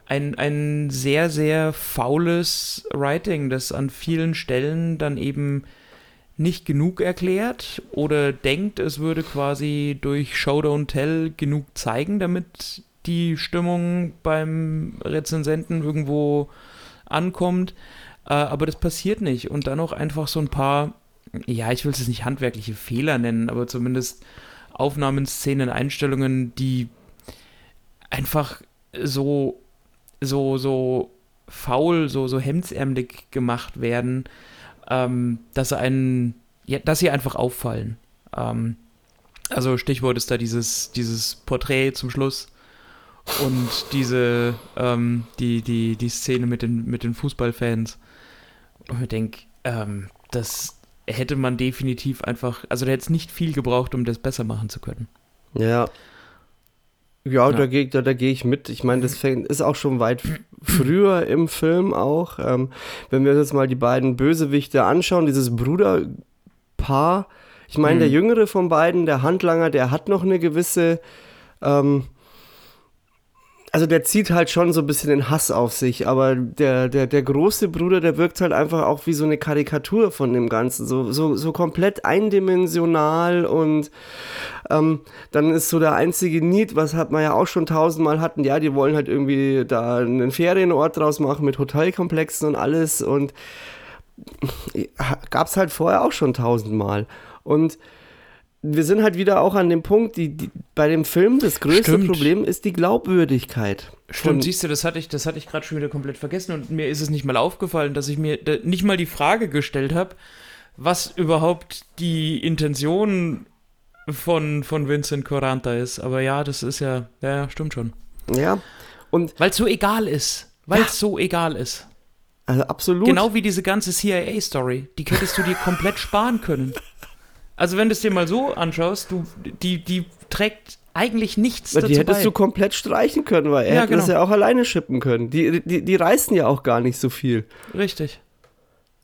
ein sehr, sehr faules Writing, das an vielen Stellen dann eben nicht genug erklärt oder denkt, es würde quasi durch Show Don't Tell genug zeigen, damit die Stimmung beim Rezensenten irgendwo ankommt. Aber das passiert nicht. Und dann auch einfach so ein paar, ja, ich will es nicht handwerkliche Fehler nennen, aber zumindest Aufnahmen, Szenen, Einstellungen, die einfach so faul, so hemdsärmelig gemacht werden, dass sie einfach auffallen. Also Stichwort ist da dieses Porträt zum Schluss und diese die Szene mit den Fußballfans. Und ich denke, das hätte man definitiv einfach, also da hätte es nicht viel gebraucht, um das besser machen zu können. Ja. Ja, da geh ich mit. Ich meine, das ist auch schon weit früher im Film auch. Wenn wir uns jetzt mal die beiden Bösewichte anschauen, dieses Bruderpaar. Ich meine, der Jüngere von beiden, der Handlanger, der hat noch eine gewisse... also der zieht halt schon so ein bisschen den Hass auf sich, aber der große Bruder, der wirkt halt einfach auch wie so eine Karikatur von dem Ganzen, so komplett eindimensional und dann ist so der einzige Need, was hat man ja auch schon 1000-mal hatten, ja, die wollen halt irgendwie da einen Ferienort draus machen mit Hotelkomplexen und alles und gab's halt vorher auch schon 1000-mal und wir sind halt wieder auch an dem Punkt, bei dem Film das größte Problem ist die Glaubwürdigkeit. Stimmt, siehst du, das hatte ich gerade schon wieder komplett vergessen und mir ist es nicht mal aufgefallen, dass ich mir nicht mal die Frage gestellt habe, was überhaupt die Intention von Vincent Quaranta ist. Aber ja, das ist ja, stimmt schon. Ja. Und weil es so egal ist. Also absolut. Genau wie diese ganze CIA-Story. Die hättest du dir komplett sparen können. Also wenn du es dir mal so anschaust, die trägt eigentlich nichts dazu bei. Die hättest du komplett streichen können, weil er hätte das ja auch alleine schippen können. Die reißen ja auch gar nicht so viel. Richtig.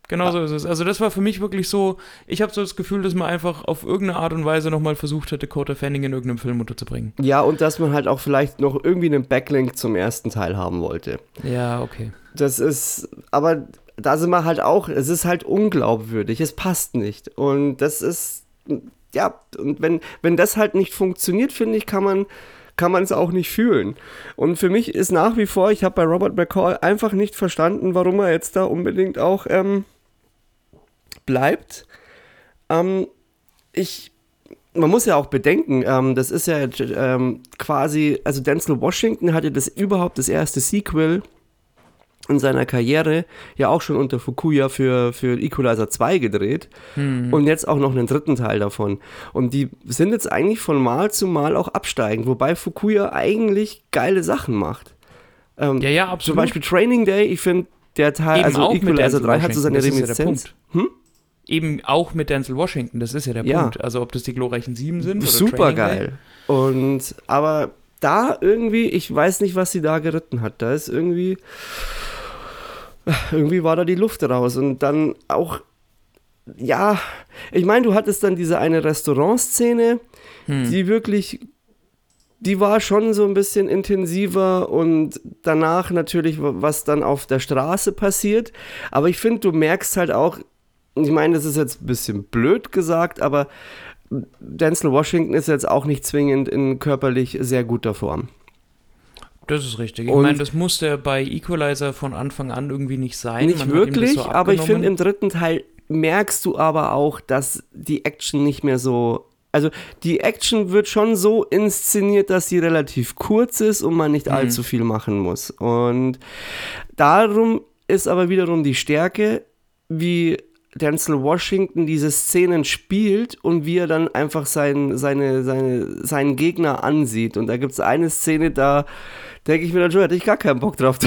Genau so ist es. Also das war für mich wirklich so, ich habe so das Gefühl, dass man einfach auf irgendeine Art und Weise nochmal versucht hätte, Dakota Fanning in irgendeinem Film unterzubringen. Ja, und dass man halt auch vielleicht noch irgendwie einen Backlink zum ersten Teil haben wollte. Ja, okay. Das ist, aber da sind wir halt auch, es ist halt unglaubwürdig, es passt nicht. Und das ist, ja, und wenn das halt nicht funktioniert, finde ich, kann man es auch nicht fühlen. Und für mich ist nach wie vor, ich habe bei Robert McCall einfach nicht verstanden, warum er jetzt da unbedingt auch bleibt. Ich man muss ja auch bedenken, das ist ja quasi, also Denzel Washington hatte das überhaupt das erste Sequel in seiner Karriere ja auch schon unter Fukuya für Equalizer 2 gedreht und jetzt auch noch einen dritten Teil davon. Und die sind jetzt eigentlich von Mal zu Mal auch absteigend, wobei Fukuya eigentlich geile Sachen macht. Ja, absolut. Zum Beispiel Training Day, ich finde, der Teil, eben also Equalizer 3 hat so seine Reminiszenz. Ja, eben auch mit Denzel Washington, das ist ja der Punkt. Also ob das die glorreichen 7 sind oder super Training Day. Geil. Und, aber da irgendwie, ich weiß nicht, was sie da geritten hat. Da ist irgendwie war da die Luft raus. Und dann auch, ja, ich meine, du hattest dann diese eine Restaurantszene, die wirklich, die war schon so ein bisschen intensiver und danach natürlich, was dann auf der Straße passiert. Aber ich finde, du merkst halt auch, ich meine, das ist jetzt ein bisschen blöd gesagt, aber Denzel Washington ist jetzt auch nicht zwingend in körperlich sehr guter Form. Das ist richtig. Ich meine, das musste bei Equalizer von Anfang an irgendwie nicht sein. Nicht wirklich, so aber ich finde, im dritten Teil merkst du aber auch, dass die Action nicht mehr so... Also die Action wird schon so inszeniert, dass sie relativ kurz ist und man nicht allzu viel machen muss. Und darum ist aber wiederum die Stärke, wie Denzel Washington diese Szenen spielt und wie er dann einfach seinen Gegner ansieht. Und da gibt es eine Szene, da denke ich mir dann schon, hätte ich gar keinen Bock drauf,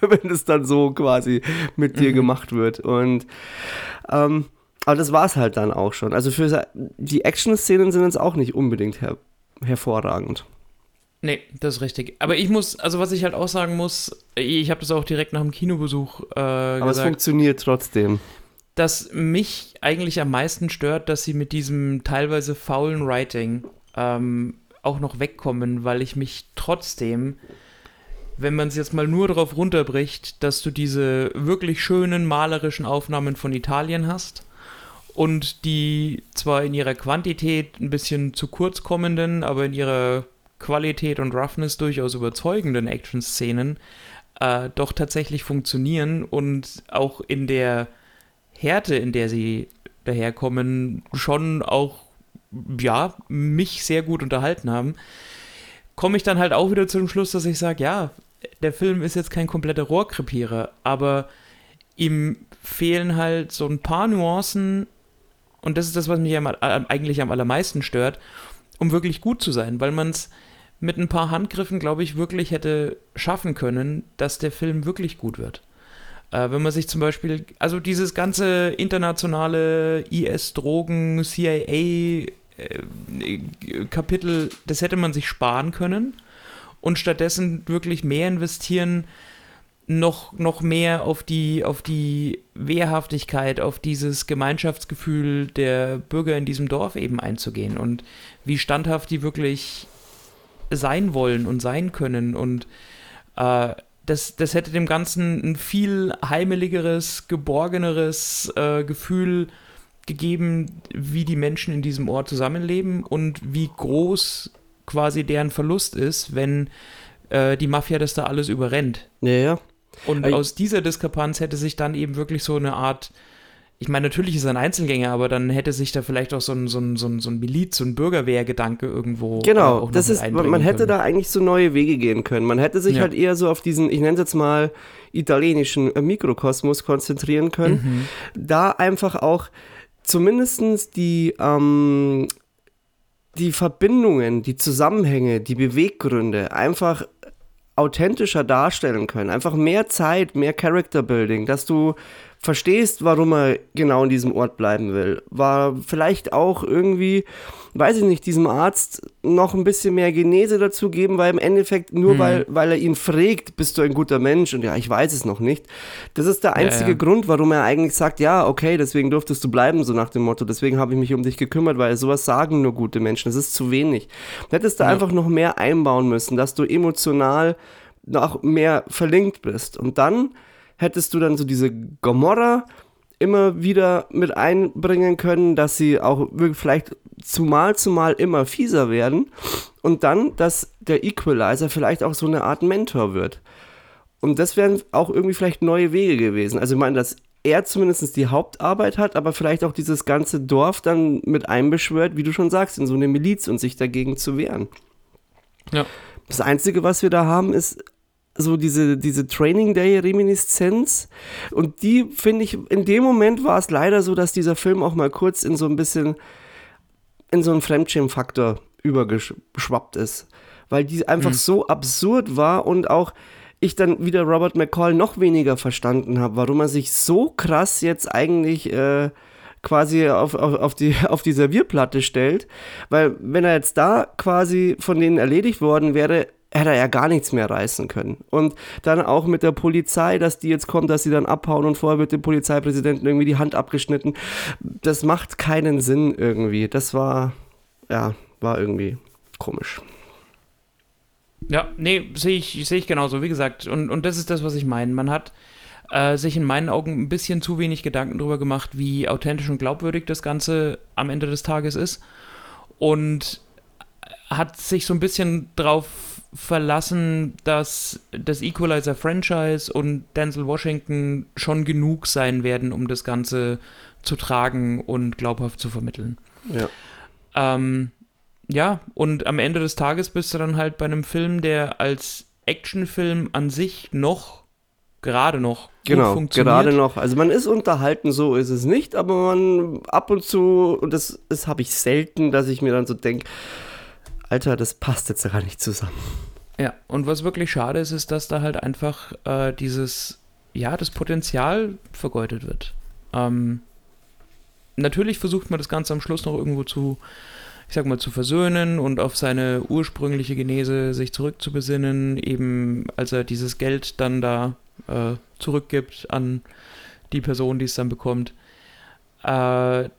wenn das dann so quasi mit dir gemacht wird. Und aber das war es halt dann auch schon. Also für die Action-Szenen sind jetzt auch nicht unbedingt hervorragend. Nee, das ist richtig. Aber ich muss, also was ich halt auch sagen muss, ich habe das auch direkt nach dem Kinobesuch gesagt. Aber es funktioniert trotzdem. Dass mich eigentlich am meisten stört, dass sie mit diesem teilweise faulen Writing auch noch wegkommen, weil ich mich trotzdem, wenn man es jetzt mal nur darauf runterbricht, dass du diese wirklich schönen malerischen Aufnahmen von Italien hast und die zwar in ihrer Quantität ein bisschen zu kurz kommenden, aber in ihrer Qualität und Roughness durchaus überzeugenden Action-Szenen doch tatsächlich funktionieren und auch in der Härte, in der sie daherkommen, schon auch, ja, mich sehr gut unterhalten haben, komme ich dann halt auch wieder zum Schluss, dass ich sage, ja, der Film ist jetzt kein kompletter Rohrkrepierer, aber ihm fehlen halt so ein paar Nuancen und das ist das, was mich eigentlich am allermeisten stört, um wirklich gut zu sein, weil man es mit ein paar Handgriffen, glaube ich, wirklich hätte schaffen können, dass der Film wirklich gut wird. Wenn man sich zum Beispiel, also dieses ganze internationale IS-Drogen, CIA-Kapitel, das hätte man sich sparen können und stattdessen wirklich mehr investieren, noch mehr auf die Wehrhaftigkeit, auf dieses Gemeinschaftsgefühl der Bürger in diesem Dorf eben einzugehen und wie standhaft die wirklich sein wollen und sein können und Das hätte dem Ganzen ein viel heimeligeres, geborgeneres Gefühl gegeben, wie die Menschen in diesem Ort zusammenleben und wie groß quasi deren Verlust ist, wenn die Mafia das da alles überrennt. Ja. Und aus dieser Diskrepanz hätte sich dann eben wirklich so eine Art, ich meine, natürlich ist er ein Einzelgänger, aber dann hätte sich da vielleicht auch so ein Miliz, so ein Bürgerwehrgedanke irgendwo genau, auch noch das ist, man hätte da eigentlich so neue Wege gehen können. Man hätte sich halt eher so auf diesen, ich nenne es jetzt mal, italienischen Mikrokosmos konzentrieren können. Da einfach auch zumindestens die Verbindungen, die Zusammenhänge, die Beweggründe einfach authentischer darstellen können. Einfach mehr Zeit, mehr Character Building, dass du verstehst, warum er genau in diesem Ort bleiben will. War vielleicht auch irgendwie, weiß ich nicht, diesem Arzt noch ein bisschen mehr Genese dazu geben, weil im Endeffekt nur weil er ihn fragt, bist du ein guter Mensch? Und ja, ich weiß es noch nicht. Das ist der einzige Grund, warum er eigentlich sagt, ja, okay, deswegen durftest du bleiben, so nach dem Motto, deswegen habe ich mich um dich gekümmert, weil sowas sagen nur gute Menschen, das ist zu wenig. Du hättest da einfach noch mehr einbauen müssen, dass du emotional noch mehr verlinkt bist. Und dann hättest du dann so diese Gomorra immer wieder mit einbringen können, dass sie auch vielleicht zumal immer fieser werden und dann, dass der Equalizer vielleicht auch so eine Art Mentor wird. Und das wären auch irgendwie vielleicht neue Wege gewesen. Also ich meine, dass er zumindest die Hauptarbeit hat, aber vielleicht auch dieses ganze Dorf dann mit einbeschwört, wie du schon sagst, in so eine Miliz und sich dagegen zu wehren. Ja. Das Einzige, was wir da haben, ist so diese Training Day-Reminiszenz, und die finde ich, in dem Moment war es leider so, dass dieser Film auch mal kurz in so ein bisschen, in so einen Fremdschirmfaktor übergeschwappt ist, weil die einfach so absurd war und auch ich dann wieder Robert McCall noch weniger verstanden habe, warum er sich so krass jetzt eigentlich quasi auf die Servierplatte stellt, weil wenn er jetzt da quasi von denen erledigt worden wäre, hätte er ja gar nichts mehr reißen können. Und dann auch mit der Polizei, dass die jetzt kommt, dass sie dann abhauen und vorher wird dem Polizeipräsidenten irgendwie die Hand abgeschnitten. Das macht keinen Sinn irgendwie. Das war irgendwie komisch. Ja, nee, sehe ich genauso, wie gesagt. Und das ist das, was ich meine. Man hat sich in meinen Augen ein bisschen zu wenig Gedanken darüber gemacht, wie authentisch und glaubwürdig das Ganze am Ende des Tages ist. Und hat sich so ein bisschen drauf verlassen, dass das Equalizer-Franchise und Denzel Washington schon genug sein werden, um das Ganze zu tragen und glaubhaft zu vermitteln. Ja. Ja, und am Ende des Tages bist du dann halt bei einem Film, der als Actionfilm an sich noch genau, funktioniert. Gerade noch. Also man ist unterhalten, so ist es nicht, aber man ab und zu, und das habe ich selten, dass ich mir dann so denke, Alter, das passt jetzt gar nicht zusammen. Ja, und was wirklich schade ist, ist, dass da halt einfach das Potenzial vergeudet wird. Natürlich versucht man das Ganze am Schluss noch irgendwo zu versöhnen und auf seine ursprüngliche Genese sich zurückzubesinnen, eben als er dieses Geld dann da zurückgibt an die Person, die es dann bekommt. Aber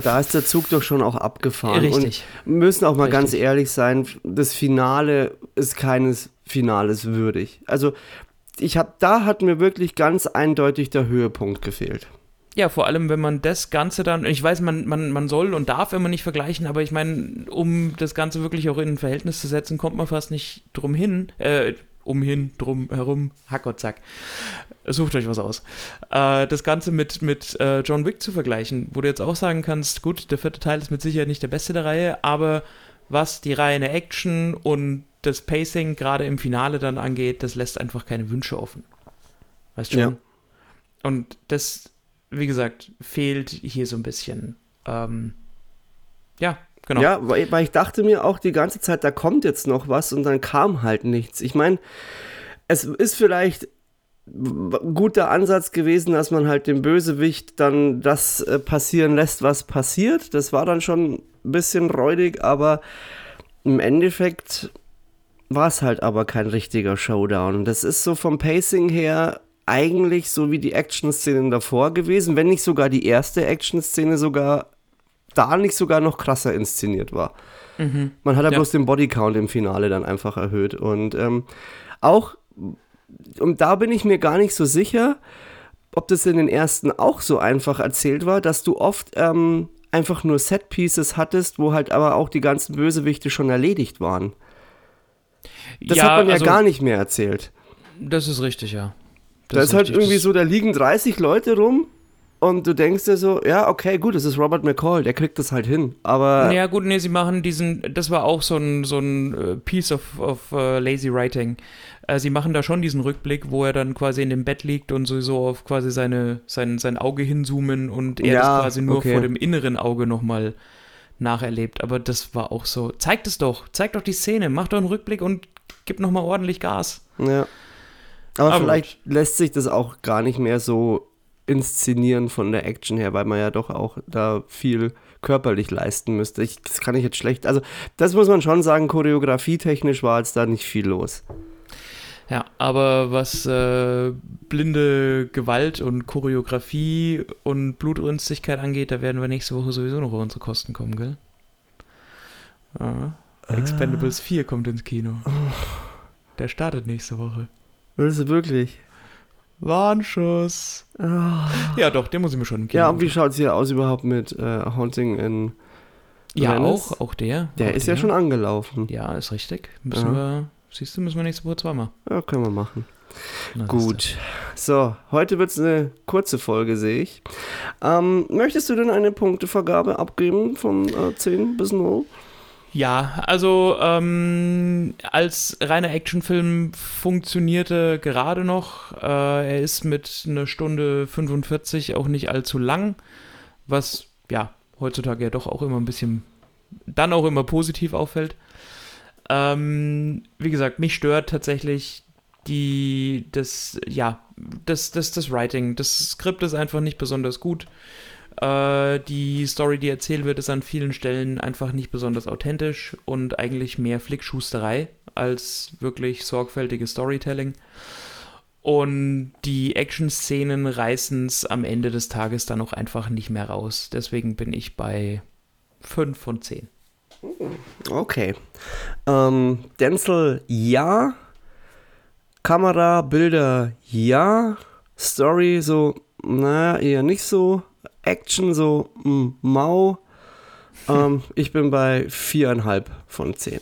da ist der Zug doch schon auch abgefahren. Richtig. Und müssen auch mal ganz ehrlich sein, das Finale ist keines Finales würdig. Also da hat mir wirklich ganz eindeutig der Höhepunkt gefehlt. Ja, vor allem, wenn man das Ganze dann, ich weiß, man soll und darf immer nicht vergleichen, aber ich meine, um das Ganze wirklich auch in ein Verhältnis zu setzen, kommt man fast nicht drum herum, Hackerzack. Sucht euch was aus. Das Ganze mit John Wick zu vergleichen, wo du jetzt auch sagen kannst, gut, der vierte Teil ist mit Sicherheit nicht der beste der Reihe, aber was die reine Action und das Pacing gerade im Finale dann angeht, das lässt einfach keine Wünsche offen. Weißt du schon? Ja. Und das, wie gesagt, fehlt hier so ein bisschen. Genau. Ja, weil ich dachte mir auch die ganze Zeit, da kommt jetzt noch was und dann kam halt nichts. Ich meine, es ist vielleicht ein guter Ansatz gewesen, dass man halt dem Bösewicht dann das passieren lässt, was passiert. Das war dann schon ein bisschen räudig, aber im Endeffekt war es halt aber kein richtiger Showdown. Das ist so vom Pacing her eigentlich so wie die Action-Szenen davor gewesen, wenn nicht sogar die erste Action-Szene sogar noch krasser inszeniert war. Mhm. Man hat ja bloß den Bodycount im Finale dann einfach erhöht. Und da bin ich mir gar nicht so sicher, ob das in den ersten auch so einfach erzählt war, dass du oft einfach nur Set-Pieces hattest, wo halt aber auch die ganzen Bösewichte schon erledigt waren. Das hat man gar nicht mehr erzählt. Das ist richtig, ja. Da ist halt irgendwie so, da liegen 30 Leute rum. Und du denkst dir so, ja, okay, gut, es ist Robert McCall, der kriegt das halt hin, aber... Ja gut, nee, sie machen das war auch so ein Piece of lazy writing. Sie machen da schon diesen Rückblick, wo er dann quasi in dem Bett liegt und sowieso auf quasi sein Auge hinzoomen und er das quasi nur vor dem inneren Auge nochmal nacherlebt. Aber das war auch so, zeigt doch die Szene, mach doch einen Rückblick und gib nochmal ordentlich Gas. Ja, aber vielleicht lässt sich das auch gar nicht mehr so inszenieren von der Action her, weil man ja doch auch da viel körperlich leisten müsste. Das kann ich jetzt schlecht... Also das muss man schon sagen, choreografietechnisch war jetzt da nicht viel los. Ja, aber was blinde Gewalt und Choreografie und Blutrünstigkeit angeht, da werden wir nächste Woche sowieso noch auf unsere Kosten kommen, gell? Ja. Expendables 4 kommt ins Kino. Oh. Der startet nächste Woche. Willst du wirklich? Warnschuss. Oh. Ja, doch, den muss ich mir schon kennen. Ja, und wie schaut es hier aus überhaupt mit Haunting in Venice? Ja, auch der. Der ist ja schon angelaufen. Ja, ist richtig. Müssen wir nächste Woche zweimal. Ja, können wir machen. Na, gut, so, heute wird es eine kurze Folge, sehe ich. Möchtest du denn eine Punktevergabe abgeben von 10 bis 0? Ja, also als reiner Actionfilm funktionierte gerade noch. Er ist mit einer Stunde 45 auch nicht allzu lang, was ja heutzutage ja doch auch immer ein bisschen, dann auch immer positiv auffällt. Wie gesagt, mich stört tatsächlich das Writing. Das Skript ist einfach nicht besonders gut. Die Story, die erzählt wird, ist an vielen Stellen einfach nicht besonders authentisch und eigentlich mehr Flickschusterei als wirklich sorgfältiges Storytelling. Und die Action-Szenen reißen es am Ende des Tages dann auch einfach nicht mehr raus. Deswegen bin ich bei 5 von 10. Okay. Denzel, ja. Kamera, Bilder, ja. Story, so, naja, eher nicht so. Action, so, mau. Ich bin bei 4,5 von 10.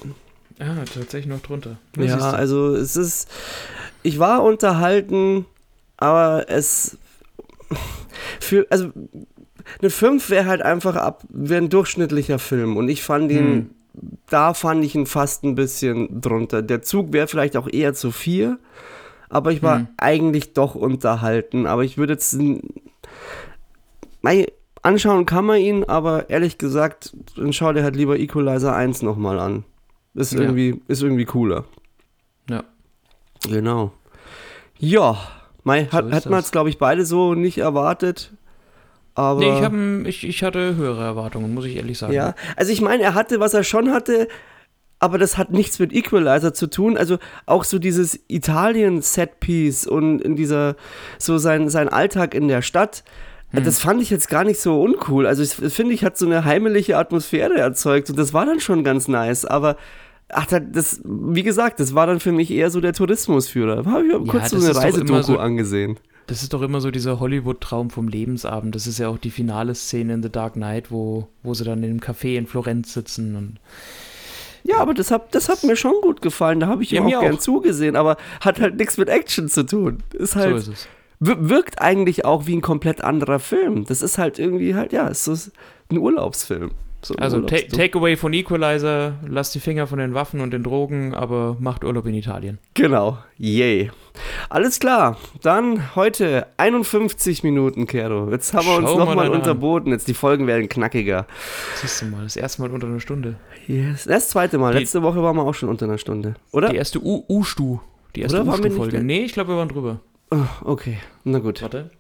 Ah, tatsächlich noch drunter. Was ja, also es ist, ich war unterhalten, aber es, also eine 5 wäre halt einfach wäre ein durchschnittlicher Film und ich fand ihn, da fand ich ihn fast ein bisschen drunter. Der Zug wäre vielleicht auch eher zu 4, aber ich war eigentlich doch unterhalten, aber ich würde jetzt, anschauen kann man ihn, aber ehrlich gesagt, dann schau dir halt lieber Equalizer 1 nochmal an. Ist irgendwie cooler. Ja. Genau. Ja, hat man es, glaube ich, beide so nicht erwartet. Aber nee, ich hatte höhere Erwartungen, muss ich ehrlich sagen. Ja, also ich meine, er hatte, was er schon hatte, aber das hat nichts mit Equalizer zu tun. Also auch so dieses Italien-Setpiece und in dieser, so sein Alltag in der Stadt, das fand ich jetzt gar nicht so uncool. Also ich finde, hat so eine heimelige Atmosphäre erzeugt und das war dann schon ganz nice, aber das, wie gesagt, das war dann für mich eher so der Tourismusführer. Habe ich kurz so eine Reisedoku angesehen. Das ist doch immer so dieser Hollywood-Traum vom Lebensabend. Das ist ja auch die finale Szene in The Dark Knight, wo sie dann in einem Café in Florenz sitzen und ja, aber das hat mir schon gut gefallen. Da habe ich ihm auch gern zugesehen, aber hat halt nichts mit Action zu tun. Ist halt, so ist es. Wirkt eigentlich auch wie ein komplett anderer Film. Das ist halt irgendwie halt, ja, es ist ein Urlaubsfilm. So ein Takeaway von Equalizer, lasst die Finger von den Waffen und den Drogen, aber macht Urlaub in Italien. Genau, yay. Alles klar, dann heute 51 Minuten, Kero. Jetzt haben wir uns nochmal unterboten, jetzt die Folgen werden knackiger. Siehst du mal, das erste Mal unter einer Stunde. Yes. Das zweite Mal, letzte Woche waren wir auch schon unter einer Stunde, oder? Die erste U-Stu, die erste U-Stu-Folge. Nee, ich glaube, wir waren drüber. Okay, na gut. Warte.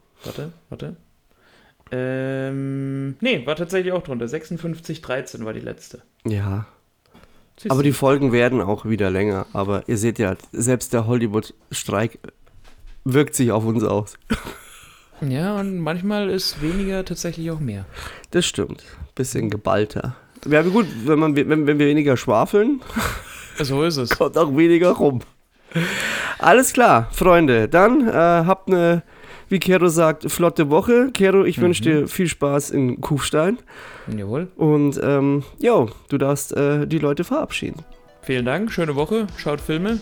Nee, war tatsächlich auch drunter. 56:13 war die letzte. Ja. Siehst aber du? Die Folgen werden auch wieder länger. Aber ihr seht ja, selbst der Hollywood-Streik wirkt sich auf uns aus. Ja, und manchmal ist weniger tatsächlich auch mehr. Das stimmt. Bisschen geballter. Wäre gut, wenn wir weniger schwafeln. So ist es. Kommt auch weniger rum. Alles klar, Freunde, dann habt eine, wie Kero sagt, flotte Woche. Kero, ich wünsche dir viel Spaß in Kufstein. Jawohl. Und du darfst die Leute verabschieden. Vielen Dank, schöne Woche, schaut Filme,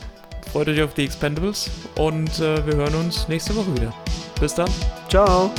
freut euch auf die Expendables und wir hören uns nächste Woche wieder. Bis dann. Ciao.